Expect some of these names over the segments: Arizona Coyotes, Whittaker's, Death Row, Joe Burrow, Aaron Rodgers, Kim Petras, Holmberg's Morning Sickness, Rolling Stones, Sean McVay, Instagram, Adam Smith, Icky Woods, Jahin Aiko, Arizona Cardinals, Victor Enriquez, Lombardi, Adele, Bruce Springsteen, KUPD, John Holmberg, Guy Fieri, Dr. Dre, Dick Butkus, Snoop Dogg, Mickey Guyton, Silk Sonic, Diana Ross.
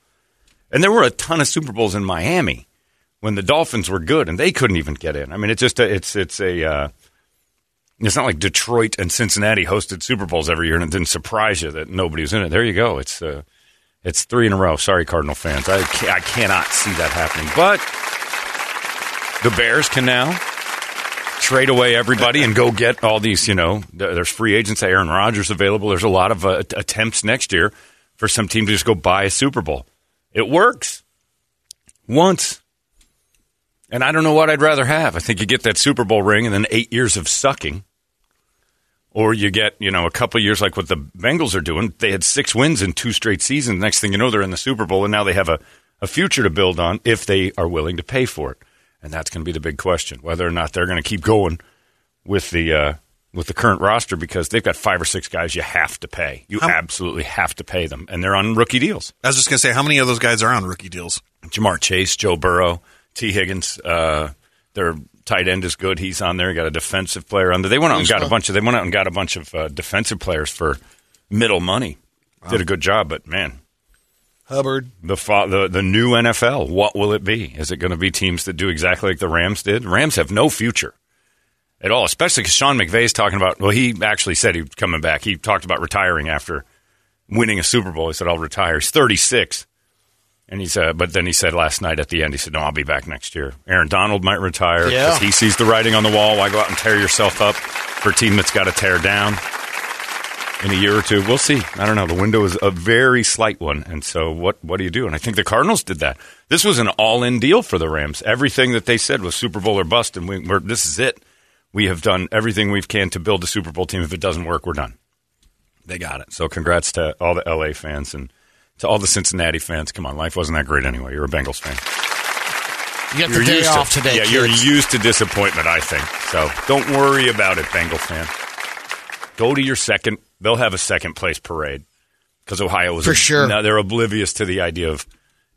And there were a ton of Super Bowls in Miami when the Dolphins were good, and they couldn't even get in. I mean, it's not like Detroit and Cincinnati hosted Super Bowls every year, and it didn't surprise you that nobody was in it. There you go. It's three in a row. Sorry, Cardinal fans. I cannot see that happening. But the Bears can now trade away everybody and go get all these. There's free agents. Aaron Rodgers available. There's a lot of attempts next year for some team to just go buy a Super Bowl. It works once. And I don't know what I'd rather have. I think you get that Super Bowl ring and then 8 years of sucking. Or you get, a couple of years like what the Bengals are doing. They had 6 wins in 2 straight seasons. Next thing you know, they're in the Super Bowl. And now they have a future to build on if they are willing to pay for it. And that's going to be the big question, whether or not they're going to keep going with the current roster, because they've got 5 or 6 guys you have to pay. You absolutely have to pay them, and they're on rookie deals. I was just going to say, how many of those guys are on rookie deals? Jamar Chase, Joe Burrow, T. Higgins. Their tight end is good. He's on there. You got a defensive player on there. They went out and got a bunch of defensive players for middle money. Wow. Did a good job, but man. Hubbard. The new NFL, what will it be? Is it going to be teams that do exactly like the Rams did? Rams have no future at all, especially because Sean McVay's talking about, well, he actually said he was coming back. He talked about retiring after winning a Super Bowl. He said, I'll retire. He's 36. And he said, but then he said last night at the end, he said, no, I'll be back next year. Aaron Donald might retire because he sees the writing on the wall. Why go out and tear yourself up for a team that's got to tear down? In a year or two, we'll see. I don't know. The window is a very slight one. And so what do you do? And I think the Cardinals did that. This was an all-in deal for the Rams. Everything that they said was Super Bowl or bust, and this is it. We have done everything we can to build a Super Bowl team. If it doesn't work, we're done. They got it. So congrats to all the L.A. fans and to all the Cincinnati fans. Come on, life wasn't that great anyway. You're a Bengals fan. You got the day off today, kids. Yeah, you're used to disappointment, I think. So don't worry about it, Bengal fan. Go to your second. They'll have a second-place parade because Ohio was – for sure. Now they're oblivious to the idea of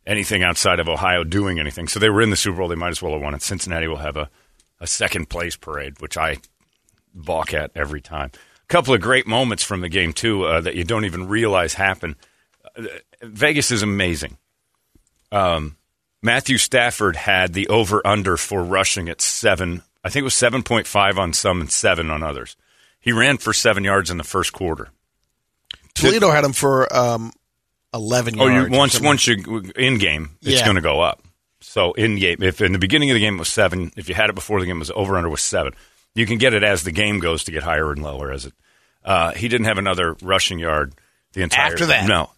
anything outside of Ohio doing anything. So they were in the Super Bowl. They might as well have won it. Cincinnati will have a second-place parade, which I balk at every time. A couple of great moments from the game, too, that you don't even realize happen. Vegas is amazing. Matthew Stafford had the over-under for rushing at 7. I think it was 7.5 on some and 7 on others. He ran for 7 yards in the first quarter. Toledo had him for 11 yards. Oh, once you in game, it's going to go up. So in game, if in the beginning of the game it was 7, if you had it before the game, it was over under was 7. You can get it as the game goes to get higher and lower as it. He didn't have another rushing yard the entire after that. No,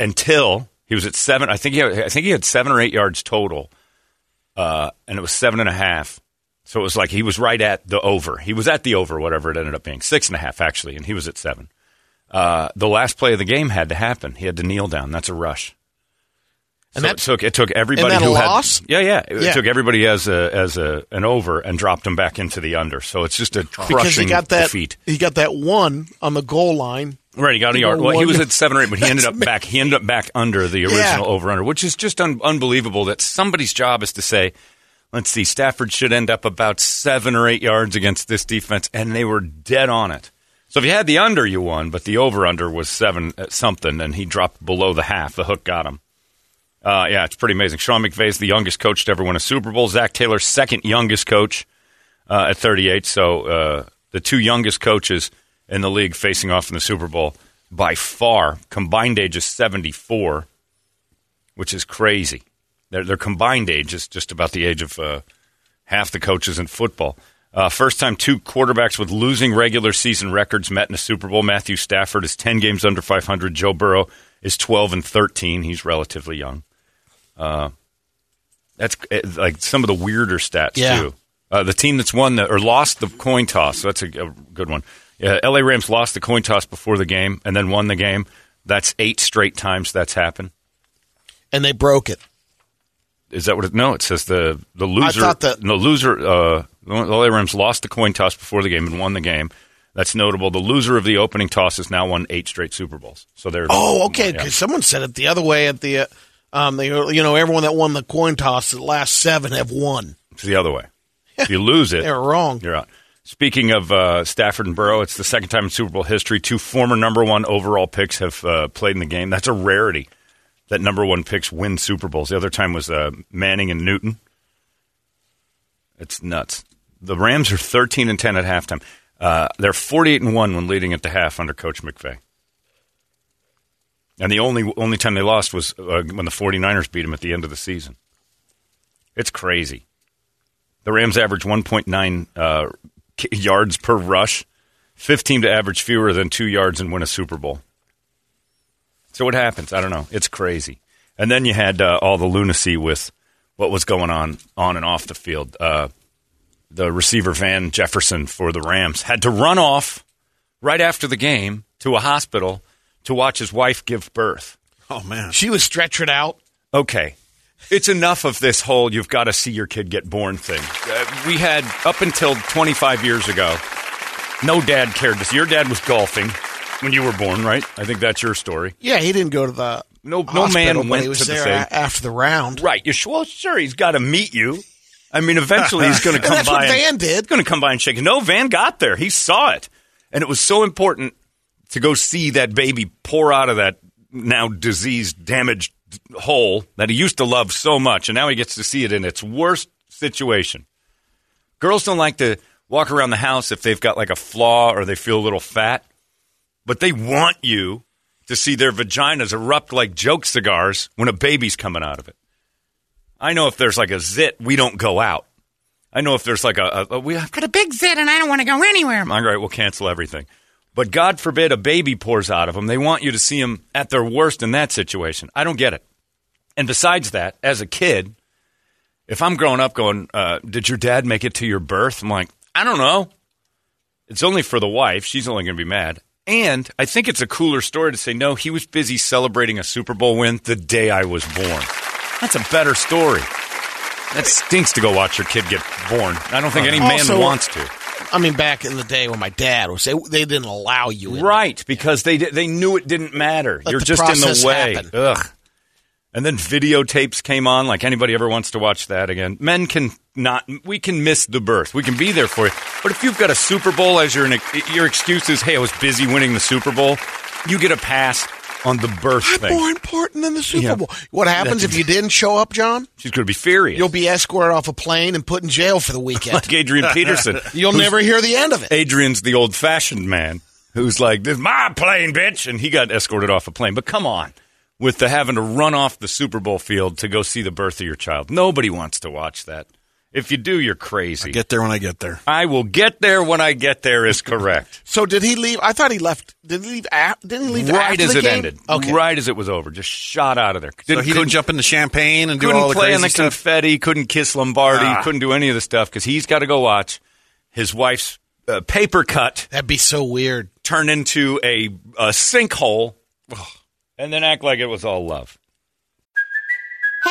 until he was at 7. I think he had 7 or 8 yards total, and it was 7.5. So it was like he was right at the over. He was at the over, whatever it ended up being. 6.5, actually, and he was at 7. The last play of the game had to happen. He had to kneel down. That's a rush. And so it took everybody who had a loss? It took everybody as an over and dropped him back into the under. So it's just a crushing defeat. He got that one on the goal line. Right, he got a yard. Well, he was at 7 or 8, but he ended up back. He ended up back under the original over under, which is just unbelievable that somebody's job is to say, let's see, Stafford should end up about 7 or 8 yards against this defense, and they were dead on it. So if you had the under, you won, but the over-under was 7 something, and he dropped below the half. The hook got him. It's pretty amazing. Sean McVay is the youngest coach to ever win a Super Bowl. Zach Taylor's second youngest coach at 38. So the two youngest coaches in the league facing off in the Super Bowl by far. Combined age is 74, which is crazy. Their combined age is just about the age of half the coaches in football. First time two quarterbacks with losing regular season records met in a Super Bowl. Matthew Stafford is 10 games under 500. Joe Burrow is 12 and 13. He's relatively young. That's like some of the weirder stats, too. The team that's won or lost the coin toss, so that's a good one. L.A. Rams lost the coin toss before the game and then won the game. That's 8 straight times that's happened. And they broke it. Is that what it? No, it says the loser. I thought that the loser. The LA Rams lost the coin toss before the game and won the game. That's notable. The loser of the opening toss has now won 8 straight Super Bowls. So they're. Oh, okay. Because someone said it the other way at the. Everyone that won the coin toss, the last 7 have won. It's the other way. If you lose it, they're wrong. You're out. Speaking of Stafford and Burrow, it's the second time in Super Bowl history two former #1 overall picks have played in the game. That's a rarity. That #1 picks win Super Bowls. The other time was Manning and Newton. It's nuts. The Rams are 13 and 10 at halftime. They're 48 and 1 when leading at the half under Coach McVay. And the only time they lost was when the 49ers beat them at the end of the season. It's crazy. The Rams average 1.9 yards per rush. 5th team to average fewer than 2 yards and win a Super Bowl. So what happens? I don't know. It's crazy. And then you had all the lunacy with what was going on and off the field. The receiver Van Jefferson for the Rams had to run off right after the game to a hospital to watch his wife give birth. Oh, man. She was stretchered out. Okay. It's enough of this whole you've got to see your kid get born thing. We had up until 25 years ago, no dad cared. Your dad was golfing. When you were born, right? I think that's your story. Yeah, he didn't go to the hospital, man went he was to there the after the round. Right. Well, sure, he's got to meet you. I mean, eventually he's going to come by. That's what Van did. He's going to come by and shake it. No, Van got there. He saw it. And it was so important to go see that baby pour out of that now diseased, damaged hole that he used to love so much, and now he gets to see it in its worst situation. Girls don't like to walk around the house if they've got like a flaw or they feel a little fat, but they want you to see their vaginas erupt like joke cigars when a baby's coming out of it. I know if there's like a zit, we don't go out. I know if there's like I've got a big zit and I don't want to go anywhere. All right, we'll cancel everything. But God forbid a baby pours out of them. They want you to see them at their worst in that situation. I don't get it. And besides that, as a kid, if I'm growing up going, did your dad make it to your birth? I'm like, I don't know. It's only for the wife. She's only going to be mad. And I think it's a cooler story to say, no, he was busy celebrating a Super Bowl win the day I was born. That's a better story. That stinks to go watch your kid get born. I don't think any man also wants to. I mean, back in the day when my dad would say they didn't allow you in. Right, because they knew it didn't matter. You're just in the way. Happen. Ugh. And then videotapes came on. Like anybody ever wants to watch that again. Men can not. We can miss the birth. We can be there for you. But if you've got a Super Bowl as your excuse is, hey, I was busy winning the Super Bowl, you get a pass on the birth thing. More important than the Super Bowl. What happens if you didn't show up, John? She's going to be furious. You'll be escorted off a plane and put in jail for the weekend. Like Adrian Peterson. You'll never hear the end of it. Adrian's the old-fashioned man who's like, this is my plane, bitch. And he got escorted off a plane. But come on. With the having to run off the Super Bowl field to go see the birth of your child. Nobody wants to watch that. If you do, you're crazy. I'll get there when I get there. I will get there when I get there is correct. So did he leave? I thought he left. Did he leave? Didn't he leave right after as the it game? Ended? Okay. Right as it was over, just shot out of there. So he couldn't jump in the champagne and do all the crazy stuff. Couldn't play in the confetti. Couldn't kiss Lombardi. Couldn't do any of the stuff because he's got to go watch his wife's paper cut. That'd be so weird. Turn into a sinkhole. Ugh. And then act like it was all love. Hey,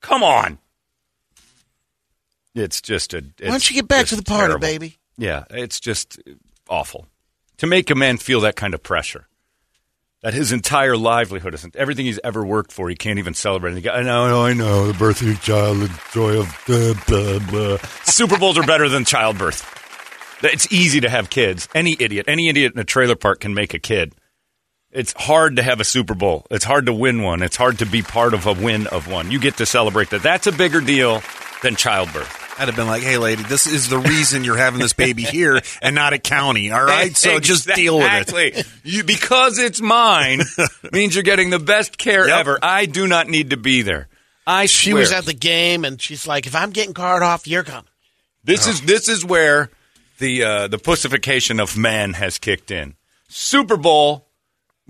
Come on. It's just why don't you get back to the party, terrible. Baby? Yeah, it's just awful. To make a man feel that kind of pressure, that his entire livelihood isn't everything he's ever worked for, he can't even celebrate. And I know, the birth of your child, the joy of blah, blah. Super Bowls are better than childbirth. It's easy to have kids. Any idiot in a trailer park can make a kid. It's hard to have a Super Bowl. It's hard to win one. It's hard to be part of a win of one. You get to celebrate that. That's a bigger deal than childbirth. I'd have been like, hey, lady, this is the reason you're having this baby here and not at county, all right? So just deal with it. Exactly. Because it's mine means you're getting the best care ever. I do not need to be there. She was at the game, and she's like, if I'm getting card off, you're coming. This is where the pussification of man has kicked in. Super Bowl.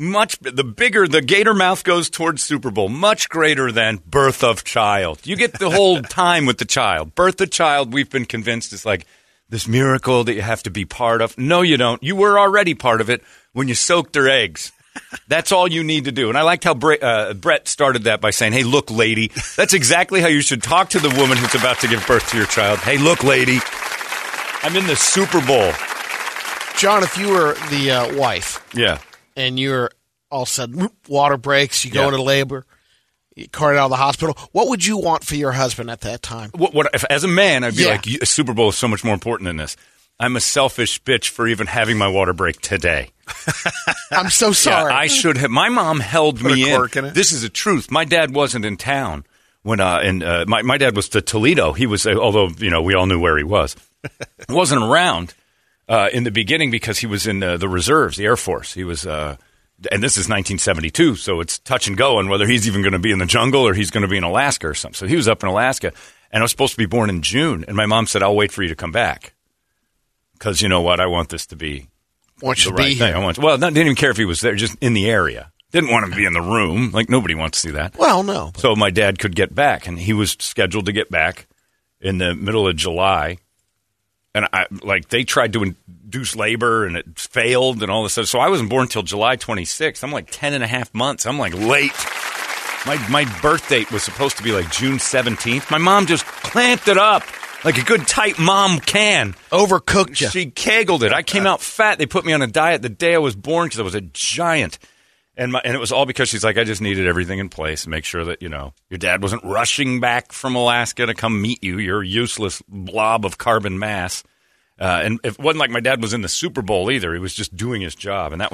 The bigger the gator mouth goes towards Super Bowl, much greater than birth of child. You get the whole time with the child. Birth of child, we've been convinced, is like this miracle that you have to be part of. No, you don't. You were already part of it when you soaked her eggs. That's all you need to do. And I liked how Brett started that by saying, hey, look, lady. That's exactly how you should talk to the woman who's about to give birth to your child. Hey, look, lady. I'm in the Super Bowl. John, if you were the wife. Yeah. And you're all of a sudden, water breaks, you go into labor, you carted out of the hospital. What would you want for your husband at that time? If, as a man, I'd be like, a Super Bowl is so much more important than this. I'm a selfish bitch for even having my water break today. I'm so sorry. I should have. My mom held me in. This is the truth. My dad wasn't in town. My dad was to Toledo. He was, although, we all knew where he was. He wasn't around. In the beginning, because he was in the reserves, the Air Force. He was, and this is 1972, so it's touch and go on whether he's even going to be in the jungle or he's going to be in Alaska or something. So he was up in Alaska, and I was supposed to be born in June, and my mom said, I'll wait for you to come back. Because you know what? I want this to be the right thing. I didn't even care if he was there, just in the area. Didn't want him to be in the room. Like, nobody wants to see that. Well, no. So my dad could get back, and he was scheduled to get back in the middle of July. And they tried to induce labor, and it failed, and all this stuff. So I wasn't born until July 26th. I'm like 10 and a half months. I'm like late. My birth date was supposed to be like June 17th. My mom just clamped it up like a good tight mom can. Overcooked you. She kegled it. I came out fat. They put me on a diet the day I was born because I was a giant. And it was all because she's like, I just needed everything in place and make sure that, you know, your dad wasn't rushing back from Alaska to come meet you. You're a useless blob of carbon mass. And it wasn't like my dad was in the Super Bowl either. He was just doing his job. And that's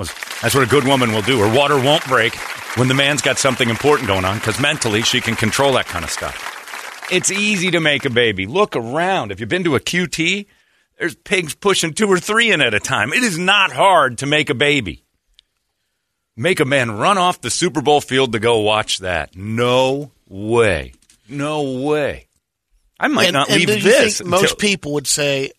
what a good woman will do. Her water won't break when the man's got something important going on because mentally she can control that kind of stuff. It's easy to make a baby. Look around. If you've been to a QT, there's pigs pushing 2 or 3 in at a time. It is not hard to make a baby. Make a man run off the Super Bowl field to go watch that. No way. No way. I might not leave this. Most people would say,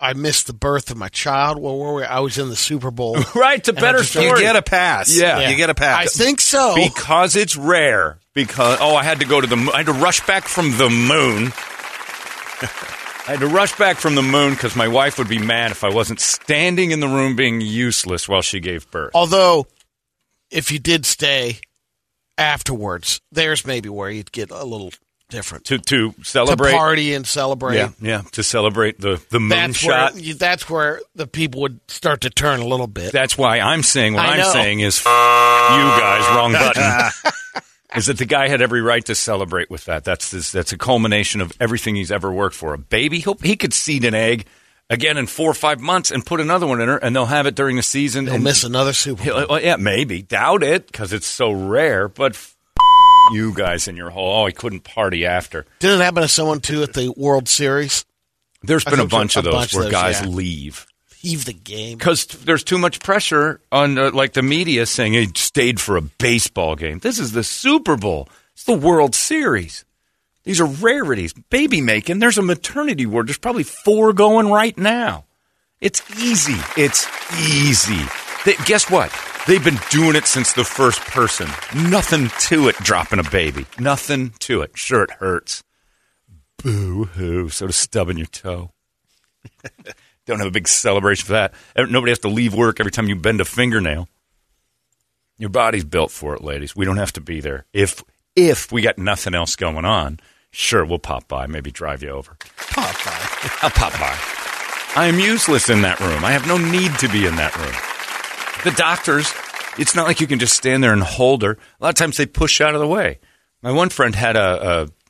I missed the birth of my child. Well, where were we? I was in the Super Bowl. Right, it's a better story. You get a pass. Yeah, you get a pass. I think so. Because it's rare. Because, I had to rush back from the moon. I had to rush back from the moon because my wife would be mad if I wasn't standing in the room being useless while she gave birth. Although, if you did stay afterwards, there's maybe where you'd get a little different. To celebrate. To party and celebrate. Yeah, to celebrate the moonshot. That's where the people would start to turn a little bit. That's why I'm saying what I'm saying is, you guys, wrong button. Is that the guy had every right to celebrate with that. That's a culmination of everything he's ever worked for. A baby, he could seed an egg again in 4 or 5 months and put another one in her, and they'll have it during the season. They'll miss another Super Bowl. Well, yeah, maybe. Doubt it, because it's so rare, but you guys in your hole. Oh, he couldn't party after. Didn't it happen to someone, too, at the World Series? There's been a bunch of those where guys leave the game. Because there's too much pressure on the media saying he stayed for a baseball game. This is the Super Bowl. It's the World Series. These are rarities. Baby making, there's a maternity ward. There's probably 4 going right now. It's easy. It's easy. Guess what? They've been doing it since the first person. Nothing to it dropping a baby. Nothing to it. Sure, it hurts. Boo-hoo. Sort of stubbing your toe. Don't have a big celebration for that. Nobody has to leave work every time you bend a fingernail. Your body's built for it, ladies. We don't have to be there. If we got nothing else going on, sure, we'll pop by, maybe drive you over. Pop by. I'll pop by. I am useless in that room. I have no need to be in that room. The doctors, it's not like you can just stand there and hold her. A lot of times they push out of the way. My one friend had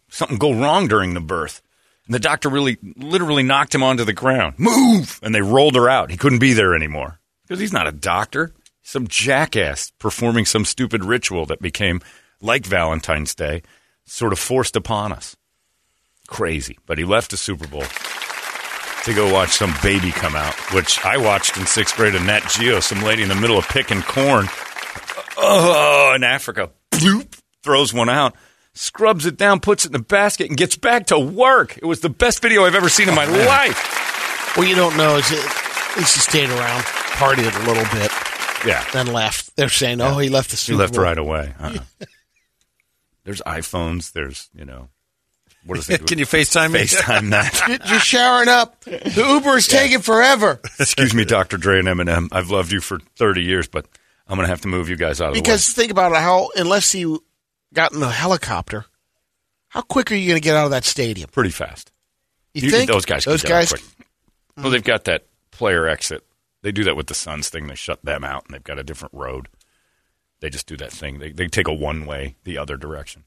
something go wrong during the birth. And the doctor literally knocked him onto the ground. Move! And they rolled her out. He couldn't be there anymore. Because he's not a doctor. Some jackass performing some stupid ritual that became, like Valentine's Day, sort of forced upon us. Crazy. But he left the Super Bowl to go watch some baby come out, which I watched in 6th grade in Nat Geo. Some lady in the middle of picking corn. Oh, in Africa. Bloop! Throws one out. Scrubs it down, puts it in the basket, and gets back to work. It was the best video I've ever seen in my life. Well, you don't know. At least he stayed around, partied a little bit, then left. They're saying, oh, he left the Super Bowl. He left right away. Uh-uh. There's iPhones. There's, you know, what is it? Can you FaceTime me? FaceTime that. You're showering up. The Uber is taking forever. Excuse me, Dr. Dre and Eminem. I've loved you for 30 years, but I'm going to have to move you guys out of the way. Because think about how, unless you got in the helicopter, how quick are you going to get out of that stadium? Pretty fast. You think? Those guys quick. Well, they've got that player exit. They do that with the Suns thing. They shut them out, and they've got a different road. They just do that thing. They take a one-way the other direction.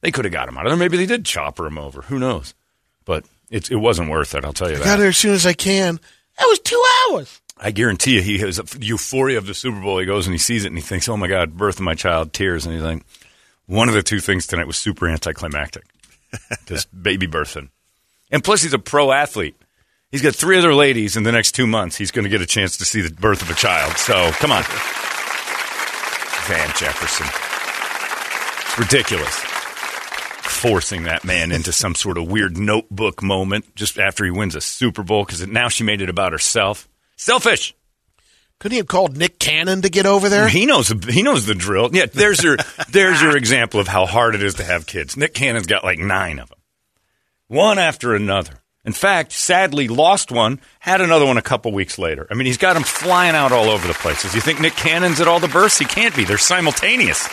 They could have got him out of there. Maybe they did chopper him over. Who knows? But it wasn't worth it, I'll tell you that. I got there as soon as I can. That was 2 hours. I guarantee you he has a euphoria of the Super Bowl. He goes and he sees it, and he thinks, oh, my God, birth of my child, tears, and he's like, one of the two things tonight was super anticlimactic, just baby birthing. And plus, he's a pro athlete. He's got 3 other ladies in the next 2 months. He's going to get a chance to see the birth of a child. So, come on. Van Jefferson. It's ridiculous. Forcing that man into some sort of weird notebook moment just after he wins a Super Bowl, because now she made it about herself. Selfish. Couldn't he have called Nick Cannon to get over there? He knows the drill. Yeah, there's your example of how hard it is to have kids. Nick Cannon's got like 9 of them, one after another. In fact, sadly, lost one, had another one a couple weeks later. I mean, he's got them flying out all over the places. You think Nick Cannon's at all the births? He can't be. They're simultaneous.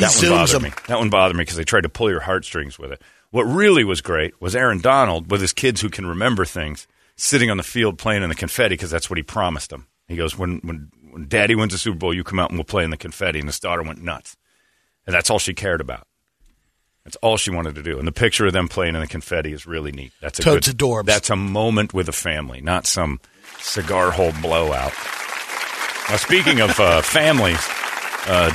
That one bothered me because they tried to pull your heartstrings with it. What really was great was Aaron Donald with his kids who can remember things sitting on the field playing in the confetti because that's what he promised them. He goes, when Daddy wins the Super Bowl, you come out and we'll play in the confetti. And his daughter went nuts. And that's all she cared about. That's all she wanted to do. And the picture of them playing in the confetti is really neat. That's a Totes adorbs. That's a moment with a family, not some cigar hole blowout. Now, speaking of families,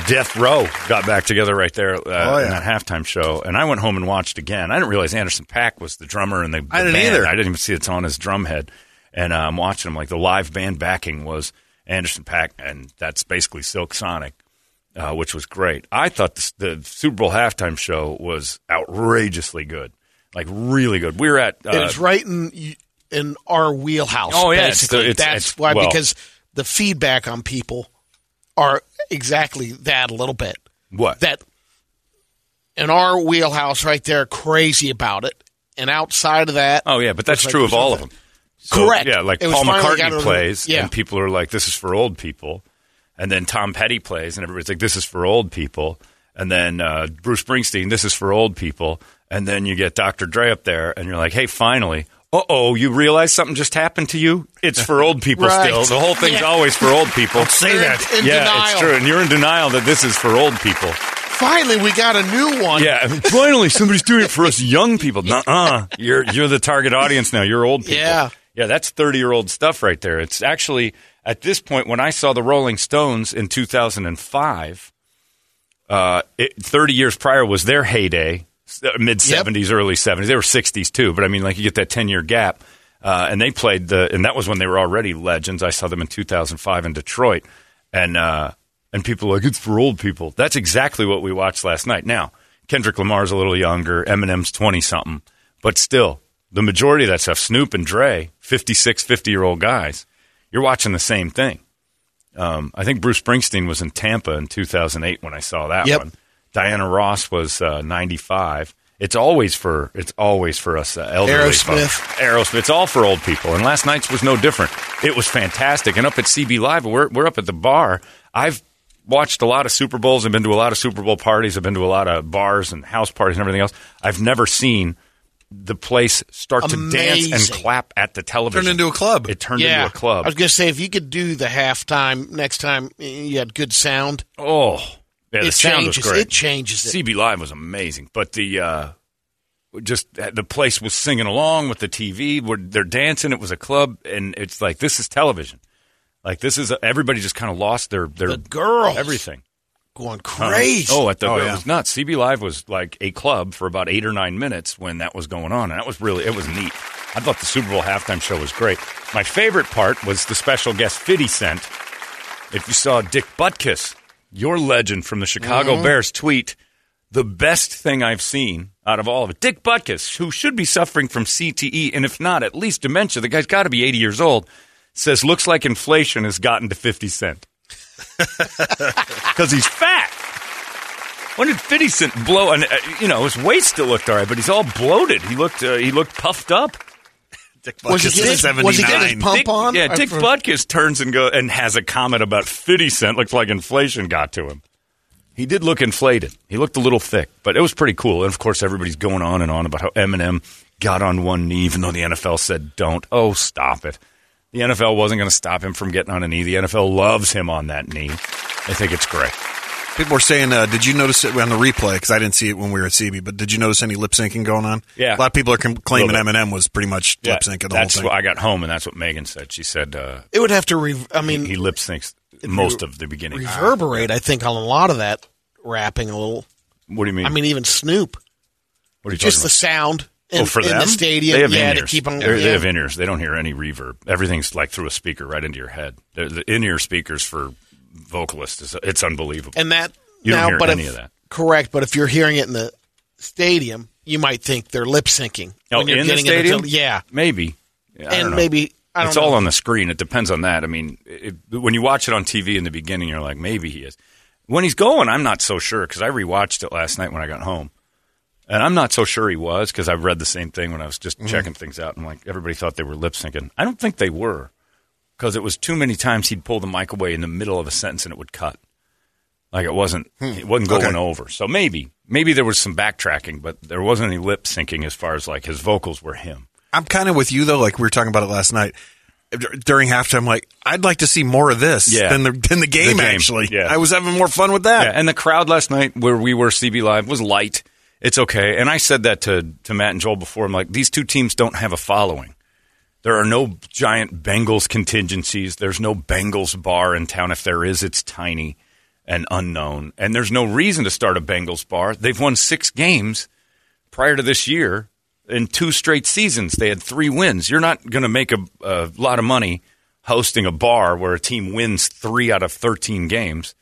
Death Row got back together right there in that halftime show. And I went home and watched again. I didn't realize Anderson Paak was the drummer in the band. Either. I didn't even see it's on his drum head. And I'm watching him. Like, the live band backing was Anderson Paak, and that's basically Silk Sonic. Which was great. I thought the Super Bowl halftime show was outrageously good, like really good. We were at it's right in our wheelhouse. Oh yeah, basically. That's why because the feedback on people are exactly that a little bit. What that in our wheelhouse right there, crazy about it, and outside of that. Oh yeah, but that's true of all of them. So, correct. Yeah, like Paul McCartney plays, and people are like, "This is for old people." And then Tom Petty plays, and everybody's like, this is for old people. And then Bruce Springsteen, this is for old people. And then you get Dr. Dre up there, and you're like, hey, finally, you realize something just happened to you? It's for old people still. The whole thing's always for old people. Don't say that. Denial. It's true. And you're in denial that this is for old people. Finally, we got a new one. Yeah, finally, somebody's doing it for us young people. Nuh-uh. You're the target audience now. You're old people. Yeah. Yeah, that's 30-year-old stuff right there. It's actually, at this point, when I saw the Rolling Stones in 2005, 30 years prior was their heyday, mid-'70s, early 70s. They were 60s too, but I mean, like you get that 10-year gap. And they played and that was when they were already legends. I saw them in 2005 in Detroit. And people are like, it's for old people. That's exactly what we watched last night. Now, Kendrick Lamar's a little younger. Eminem's 20-something. But still. The majority of that stuff, Snoop and Dre, 56, 50-year-old guys, you're watching the same thing. I think Bruce Springsteen was in Tampa in 2008 when I saw that one. Diana Ross was 95. It's always for us elderly. Aerosmith. It's all for old people. And last night's was no different. It was fantastic. And up at CB Live, we're up at the bar. I've watched a lot of Super Bowls. I've been to a lot of Super Bowl parties. I've been to a lot of bars and house parties and everything else. I've never seen the place start to dance and clap at the television. Turned into a club. It turned into a club. I was going to say, if you could do the halftime next time you had good sound. Oh, yeah, the sound was great. It changes it. CB Live was amazing, but just the place was singing along with the TV. They're dancing. It was a club, and it's like, this is television. Like, this is everybody just kind of lost their the girls. Everything. Going crazy. It was nuts. CB Live was like a club for about 8 or 9 minutes when that was going on. And that was it was neat. I thought the Super Bowl halftime show was great. My favorite part was the special guest 50 Cent. If you saw Dick Butkus, your legend from the Chicago Bears, tweet, the best thing I've seen out of all of it. Dick Butkus, who should be suffering from CTE, and if not, at least dementia, the guy's got to be 80 years old, says, looks like inflation has gotten to 50 Cent. Because he's fat. When did 50 Cent blow? And his waist still looked all right, but he's all bloated. He looked puffed up. Dick Butkus is 79. Was he getting his pump on? Yeah, Dick Butkus turns and goes and has a comment about 50 Cent. Looks like inflation got to him. He did look inflated. He looked a little thick, but it was pretty cool. And of course, everybody's going on and on about how Eminem got on one knee, even though the NFL said don't. Oh, stop it. The NFL wasn't going to stop him from getting on a knee. The NFL loves him on that knee. I think it's great. People were saying, did you notice it on the replay? Because I didn't see it when we were at CB, but did you notice any lip syncing going on? Yeah. A lot of people are claiming Eminem was pretty much lip syncing the whole thing. I got home, and that's what Megan said. She said it would have to he lip syncs most of the beginning. Reverberate, I think, on a lot of that rapping a little. What do you mean? I mean, even Snoop. What are you talking about? Just the sound. For them? In the stadium, they have in-ears. To keep on, They have in-ears. They don't hear any reverb. Everything's like through a speaker right into your head. The in-ear speakers for vocalists, it's unbelievable. And that you don't hear any of that. Correct, but if you're hearing it in the stadium, you might think they're lip-syncing. Oh, when you're in the stadium? Maybe. Yeah, and maybe, I don't know. It's all on the screen. It depends on that. I mean, when you watch it on TV in the beginning, you're like, maybe he is. When he's going, I'm not so sure because I rewatched it last night when I got home. And I'm not so sure he was because I read the same thing when I was just checking things out. And everybody thought they were lip syncing. I don't think they were because it was too many times he'd pull the mic away in the middle of a sentence and it would cut. Like it wasn't going over. So maybe there was some backtracking, but there wasn't any lip syncing as far as like his vocals were him. I'm kind of with you though. Like we were talking about it last night during halftime. Like I'd like to see more of this than the game. Actually, yeah. I was having more fun with that. Yeah. And the crowd last night where we were CB Live was light. It's okay. And I said that to Matt and Joel before. I'm like, these two teams don't have a following. There are no giant Bengals contingencies. There's no Bengals bar in town. If there is, it's tiny and unknown. And there's no reason to start a Bengals bar. They've won 6 games prior to this year in 2 straight seasons. They had 3 wins. You're not going to make a lot of money hosting a bar where a team wins 3 out of 13 games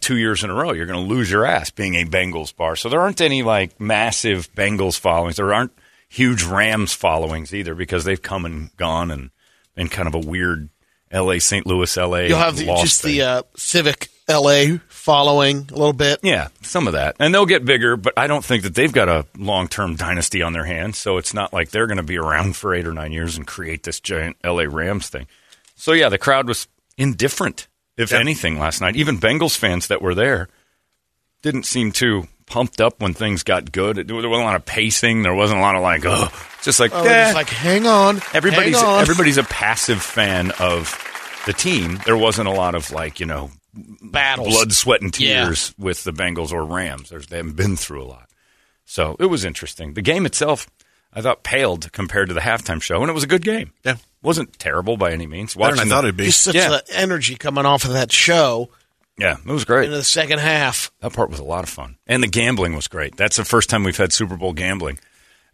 2 years in a row. You're going to lose your ass being a Bengals bar. So there aren't any like massive Bengals followings. There aren't huge Rams followings either because they've come and gone and in kind of a weird L.A., St. Louis, L.A. You'll have just thing. The civic L.A. following a little bit. Yeah, some of that. And they'll get bigger, but I don't think that they've got a long-term dynasty on their hands, so it's not like they're going to be around for 8 or 9 years and create this giant L.A. Rams thing. So, yeah, the crowd was indifferent, if anything, last night. Even Bengals fans that were there didn't seem too pumped up when things got good. There wasn't a lot of pacing. There wasn't a lot of like, oh, just like, just like hang on. Everybody's a passive fan of the team. There wasn't a lot of like, you know, battles, blood, sweat, and tears with the Bengals or Rams. They haven't been through a lot. So it was interesting. The game itself, I thought, paled compared to the halftime show, and it was a good game. Yeah. It wasn't terrible by any means. Better than I thought it'd be. Such an energy coming off of that show. Yeah, it was great. Into the second half. That part was a lot of fun. And the gambling was great. That's the first time we've had Super Bowl gambling.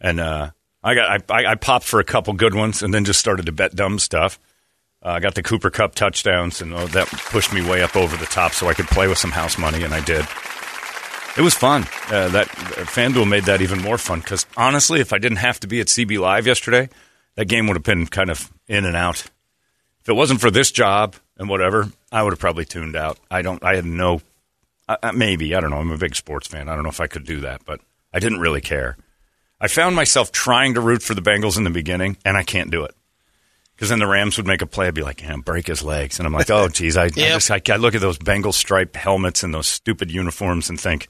And I popped for a couple good ones and then just started to bet dumb stuff. I got the Cooper Cup touchdowns, and that pushed me way up over the top so I could play with some house money, and I did. It was fun. That FanDuel made that even more fun because, honestly, if I didn't have to be at CB Live yesterday, that game would have been kind of in and out. If it wasn't for this job and whatever, I would have probably tuned out. I don't know. I'm a big sports fan. I don't know if I could do that, but I didn't really care. I found myself trying to root for the Bengals in the beginning, and I can't do it. Because then the Rams would make a play. I'd be like, yeah, break his legs. And I'm like, oh, geez. I look at those Bengal striped helmets and those stupid uniforms and think,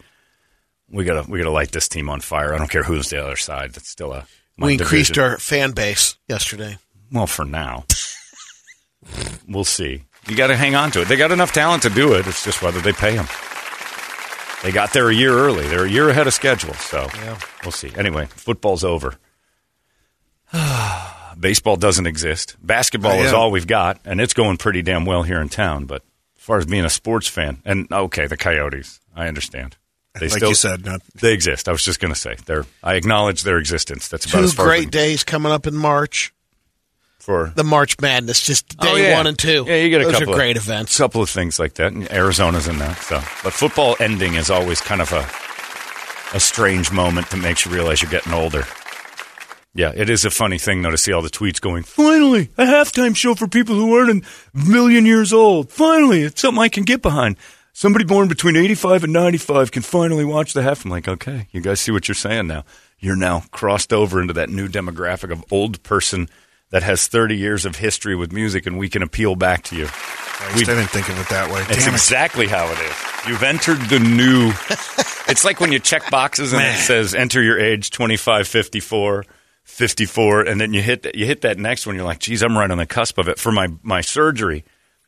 we gotta light this team on fire. I don't care who's the other side. That's still a We increased division. Our fan base yesterday. Well, for now. We'll see. You got to hang on to it. They got enough talent to do it. It's just whether they pay them. They got there a year early. They're a year ahead of schedule. So we'll see. Anyway, football's over. Baseball doesn't exist. Basketball is all we've got, and it's going pretty damn well here in town. But as far as being a sports fan, and okay, the Coyotes, I understand. They like still, you said, they exist. I was just going to say, I acknowledge their existence. That's about as far as days coming up in March. For the March Madness, just day 1 and 2. Yeah, you get those couple are great events. A couple of things like that. And Arizona's in that. So, but football ending is always kind of a strange moment that makes you realize you're getting older. Yeah, it is a funny thing, though, to see all the tweets going, finally, a halftime show for people who aren't a million years old. Finally, it's something I can get behind. Somebody born between 85 and 95 can finally watch the half. I'm like, okay, you guys see what you're saying now. You're now crossed over into that new demographic of old person that has 30 years of history with music, and we can appeal back to you. I didn't think of it that way. It's exactly how it is. You've entered the new. It's like when you check boxes and it says, enter your age, 25, 54, and then you hit that next one. You're like, geez, I'm right on the cusp of it. For my surgery,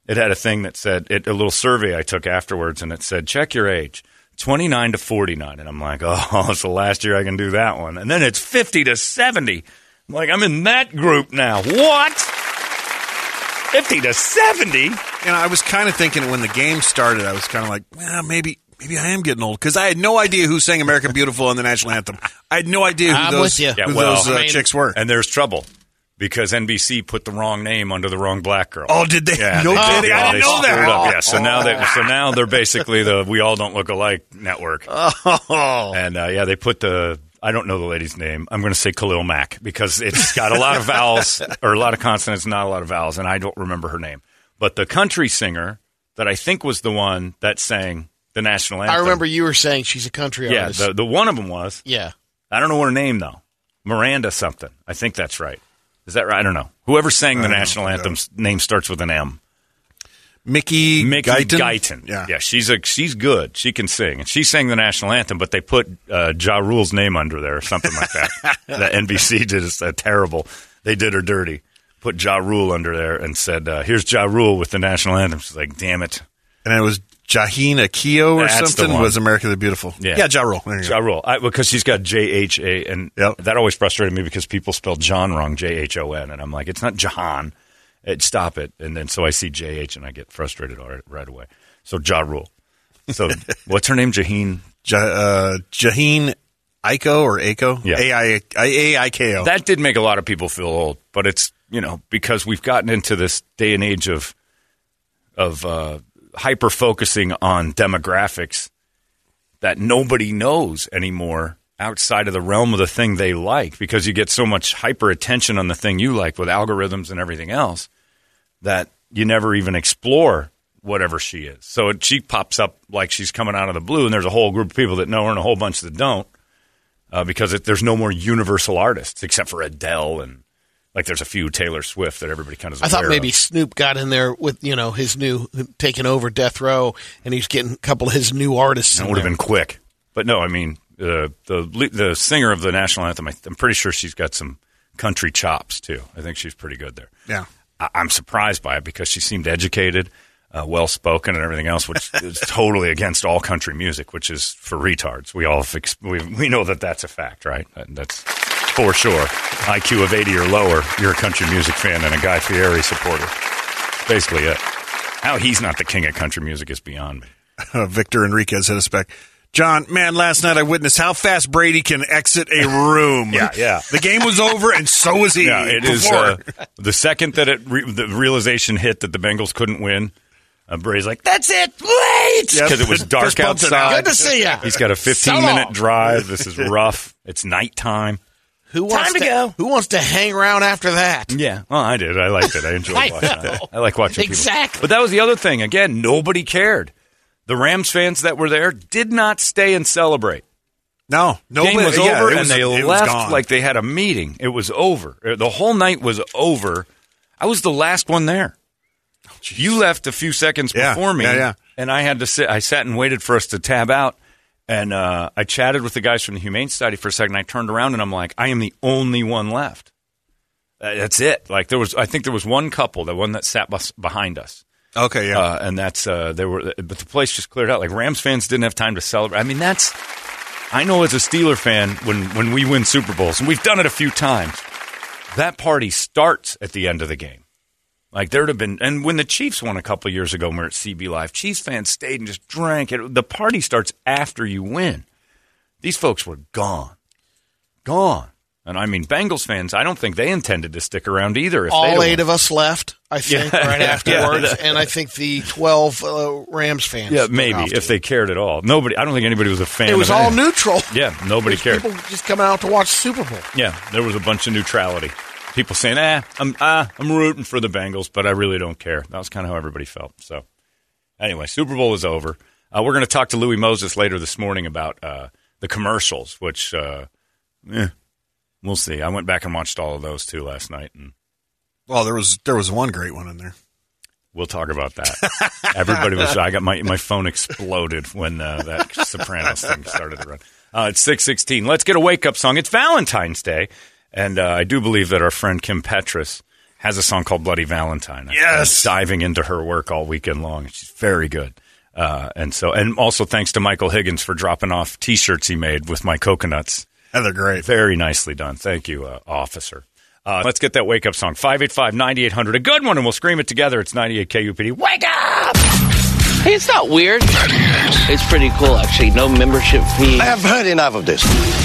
it had a thing that said a little survey I took afterwards, and it said, check your age, 29 to 49. And I'm like, oh, it's the last year I can do that one. And then it's 50 to 70. I'm like, I'm in that group now. What? 50 to 70? You know, I was kind of thinking when the game started, I was kind of like, well, maybe I am getting old, because I had no idea who sang American Beautiful on the National Anthem. I had no idea who those chicks were. And there's trouble, because NBC put the wrong name under the wrong black girl. Oh, did they? Yeah, they did. Yeah, I didn't know that. Yeah, so now they're basically the We All Don't Look Alike network. Oh. And, they put the, I don't know the lady's name. I'm going to say Khalil Mack, because it's got a lot of vowels, or a lot of consonants, not a lot of vowels, and I don't remember her name. But the country singer that I think was the one that sang the National Anthem. I remember you were saying she's a country artist. Yeah, the one of them was. Yeah. I don't know her name, though. Miranda something. I think that's right. Is that right? I don't know. Whoever sang the National Anthem's name starts with an M. Mickey Guyton? Guyton. Yeah, she's good. She can sing. And she sang the national anthem, but they put Ja Rule's name under there or something like that. The NBC did a terrible. They did her dirty. Put Ja Rule under there and said, here's Ja Rule with the national anthem. She's like, damn it. And it was Jahin Akio or that's something was America the Beautiful. Yeah Ja Rule. Ja Rule. Because she's got J-H-A. And that always frustrated me because people spell John wrong, J-H-O-N. And I'm like, it's not Jahan. Stop it. And then so I see J-H and I get frustrated right away. So Ja Rule. So what's her name? Jahin? Jahin Aiko or Aiko? Yeah. A-I-K-O. That did make a lot of people feel old, but it's, because we've gotten into this day and age of hyper-focusing on demographics that nobody knows anymore outside of the realm of the thing they like, because you get so much hyper-attention on the thing you like with algorithms and everything else that you never even explore whatever she is. So she pops up like she's coming out of the blue, and there's a whole group of people that know her and a whole bunch that don't, because there's no more universal artists except for Adele and... Like there's a few Taylor Swift that everybody kind of. I thought maybe Snoop got in there with his new taking over Death Row, and he's getting a couple of his new artists. That would have been quick, but no, I mean the singer of the national anthem. I'm pretty sure she's got some country chops too. I think she's pretty good there. Yeah, I'm surprised by it because she seemed educated, well spoken, and everything else, which is totally against all country music, which is for retards. We all we know that that's a fact, right? That's. For sure. IQ of 80 or lower, you're a country music fan and a Guy Fieri supporter. Basically it. How he's not the king of country music is beyond me. Victor Enriquez hit us back. John, man, last night I witnessed how fast Brady can exit a room. Yeah. The game was over and so was he. Yeah, it is. The second that the realization hit that the Bengals couldn't win, Brady's like, that's it, late! Because it was dark outside. Good to see you. He's got a 15-minute drive. This is rough. It's nighttime. Who wants to hang around after that? Yeah. Well, I did. I liked it. I enjoyed watching that. I like watching people. But that was the other thing. Again, nobody cared. The Rams fans that were there did not stay and celebrate. No. Game was over, and they left like they had a meeting. It was over. The whole night was over. I was the last one there. Oh, you left a few seconds before me, and I had to sit. I sat and waited for us to tab out. And I chatted with the guys from the Humane Society for a second. I turned around and I'm like, I am the only one left. That's it. Like I think there was one couple, the one that sat behind us. Okay, yeah. And that's but the place just cleared out. Like Rams fans didn't have time to celebrate. I mean, I know as a Steeler fan when we win Super Bowls, and we've done it a few times, that party starts at the end of the game. Like there'd have been, and when the Chiefs won a couple years ago, we were at CB Live. Chiefs fans stayed and just drank. The party starts after you win. These folks were gone, and I mean Bengals fans. I don't think they intended to stick around either. If all eight of us left, I think, right afterwards, and I think the 12 Rams fans. Yeah, maybe if they cared at all. Nobody. I don't think anybody was a fan. It was all neutral. Yeah, nobody cared. People just coming out to watch Super Bowl. Yeah, there was a bunch of neutrality. People saying, I'm rooting for the Bengals, but I really don't care. That was kind of how everybody felt. So, anyway, Super Bowl is over. We're going to talk to Louis Moses later this morning about the commercials, which we'll see. I went back and watched all of those, too, last night. And there was one great one in there. We'll talk about that. Everybody was shy. I got my phone exploded when that Sopranos thing started to run. It's 6:16. Let's get a wake-up song. It's Valentine's Day. And I do believe that our friend Kim Petras has a song called Bloody Valentine. Yes. I'm diving into her work all weekend long. She's very good. And also thanks to Michael Higgins for dropping off T-shirts he made with my coconuts. Oh, they're great. Very nicely done. Thank you, officer. Let's get that wake-up song. 585-9800. A good one, and we'll scream it together. It's 98 KUPD. Wake up! Hey, it's not weird. It's pretty cool, actually. No membership fee. I have heard enough of this.